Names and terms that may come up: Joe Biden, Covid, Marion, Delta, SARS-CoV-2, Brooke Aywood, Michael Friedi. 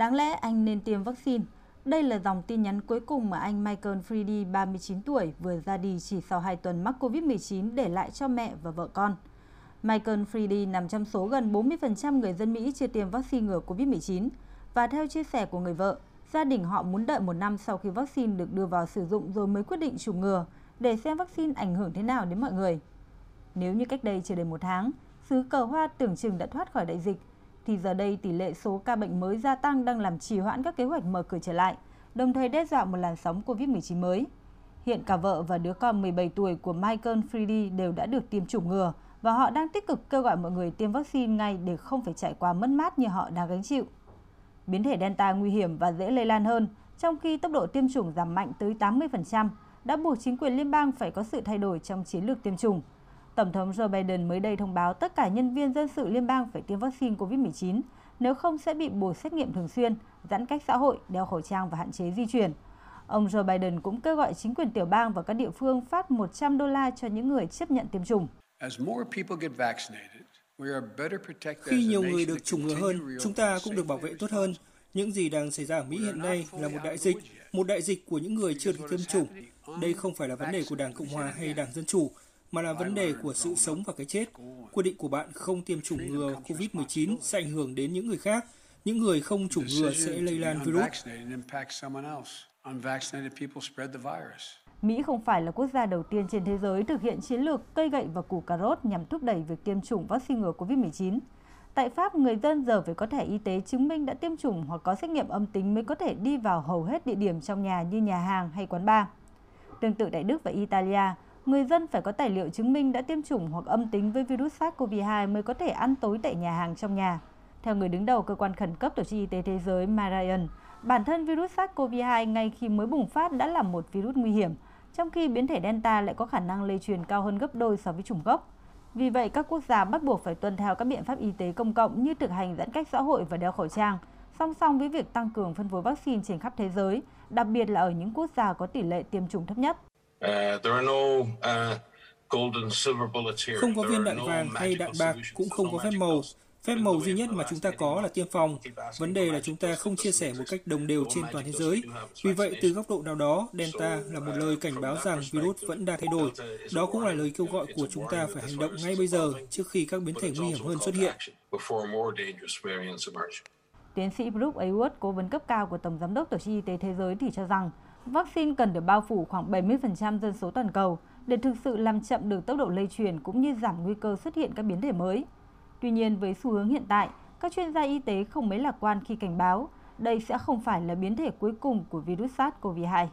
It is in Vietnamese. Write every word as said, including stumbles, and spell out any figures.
Đáng lẽ anh nên tiêm vaccine. Đây là dòng tin nhắn cuối cùng mà anh Michael Friedi, ba mươi chín tuổi, vừa ra đi chỉ sau hai tuần mắc Covid mười chín để lại cho mẹ và vợ con. Michael Friedi nằm trong số gần bốn mươi phần trăm người dân Mỹ chưa tiêm vaccine ngừa Covid mười chín. Và theo chia sẻ của người vợ, gia đình họ muốn đợi một năm sau khi vaccine được đưa vào sử dụng rồi mới quyết định chủng ngừa để xem vaccine ảnh hưởng thế nào đến mọi người. Nếu như cách đây chưa đầy một tháng, xứ cờ hoa tưởng chừng đã thoát khỏi đại dịch, thì giờ đây tỷ lệ số ca bệnh mới gia tăng đang làm trì hoãn các kế hoạch mở cửa trở lại, đồng thời đe dọa một làn sóng Covid mười chín mới. Hiện cả vợ và đứa con mười bảy tuổi của Michael Friedi đều đã được tiêm chủng ngừa và họ đang tích cực kêu gọi mọi người tiêm vaccine ngay để không phải trải qua mất mát như họ đang gánh chịu. Biến thể Delta nguy hiểm và dễ lây lan hơn, trong khi tốc độ tiêm chủng giảm mạnh tới tám mươi phần trăm, đã buộc chính quyền liên bang phải có sự thay đổi trong chiến lược tiêm chủng. Tổng thống Joe Biden mới đây thông báo tất cả nhân viên dân sự liên bang phải tiêm vaccine Covid mười chín, nếu không sẽ bị buộc xét nghiệm thường xuyên, giãn cách xã hội, đeo khẩu trang và hạn chế di chuyển. Ông Joe Biden cũng kêu gọi chính quyền tiểu bang và các địa phương phát một trăm đô la cho những người chấp nhận tiêm chủng. Khi nhiều người được chủng ngừa hơn, chúng ta cũng được bảo vệ tốt hơn. Những gì đang xảy ra ở Mỹ hiện nay là một đại dịch, một đại dịch của những người chưa được tiêm chủng. Đây không phải là vấn đề của Đảng Cộng Hòa hay Đảng Dân Chủ, mà là vấn đề của sự sống và cái chết. Quyết định của bạn không tiêm chủng ngừa Covid mười chín sẽ ảnh hưởng đến những người khác. Những người không chủng ngừa sẽ lây lan virus. Mỹ không phải là quốc gia đầu tiên trên thế giới thực hiện chiến lược cây gậy và củ cà rốt nhằm thúc đẩy việc tiêm chủng vaccine ngừa Covid mười chín. Tại Pháp, người dân giờ phải có thẻ y tế chứng minh đã tiêm chủng hoặc có xét nghiệm âm tính mới có thể đi vào hầu hết địa điểm trong nhà như nhà hàng hay quán bar. Tương tự tại Đức và Italia, người dân phải có tài liệu chứng minh đã tiêm chủng hoặc âm tính với virus SARS-CoV hai mới có thể ăn tối tại nhà hàng trong nhà. Theo người đứng đầu cơ quan khẩn cấp Tổ chức Y tế Thế giới Marion, bản thân virus SARS-CoV hai ngay khi mới bùng phát đã là một virus nguy hiểm, trong khi biến thể Delta lại có khả năng lây truyền cao hơn gấp đôi so với chủng gốc. Vì vậy, các quốc gia bắt buộc phải tuân theo các biện pháp y tế công cộng như thực hành giãn cách xã hội và đeo khẩu trang, song song với việc tăng cường phân phối vaccine trên khắp thế giới, đặc biệt là ở những quốc gia có tỷ lệ tiêm chủng thấp nhất. Không có viên đạn vàng hay đạn bạc, cũng không có phép màu. Phép màu duy nhất mà chúng ta có là tiêm phòng. Vấn đề là chúng ta không chia sẻ một cách đồng đều trên toàn thế giới. Vì vậy, từ góc độ nào đó, Delta là một lời cảnh báo rằng virus vẫn đang thay đổi. Đó cũng là lời kêu gọi của chúng ta phải hành động ngay bây giờ trước khi các biến thể nguy hiểm hơn xuất hiện. Tiến sĩ Brooke Aywood, cố vấn cấp cao của Tổng Giám đốc Tổ chức Y tế Thế giới thì cho rằng, vaccine cần được bao phủ khoảng bảy mươi phần trăm dân số toàn cầu để thực sự làm chậm được tốc độ lây truyền cũng như giảm nguy cơ xuất hiện các biến thể mới. Tuy nhiên, với xu hướng hiện tại, các chuyên gia y tế không mấy lạc quan khi cảnh báo đây sẽ không phải là biến thể cuối cùng của virus SARS-CoV hai.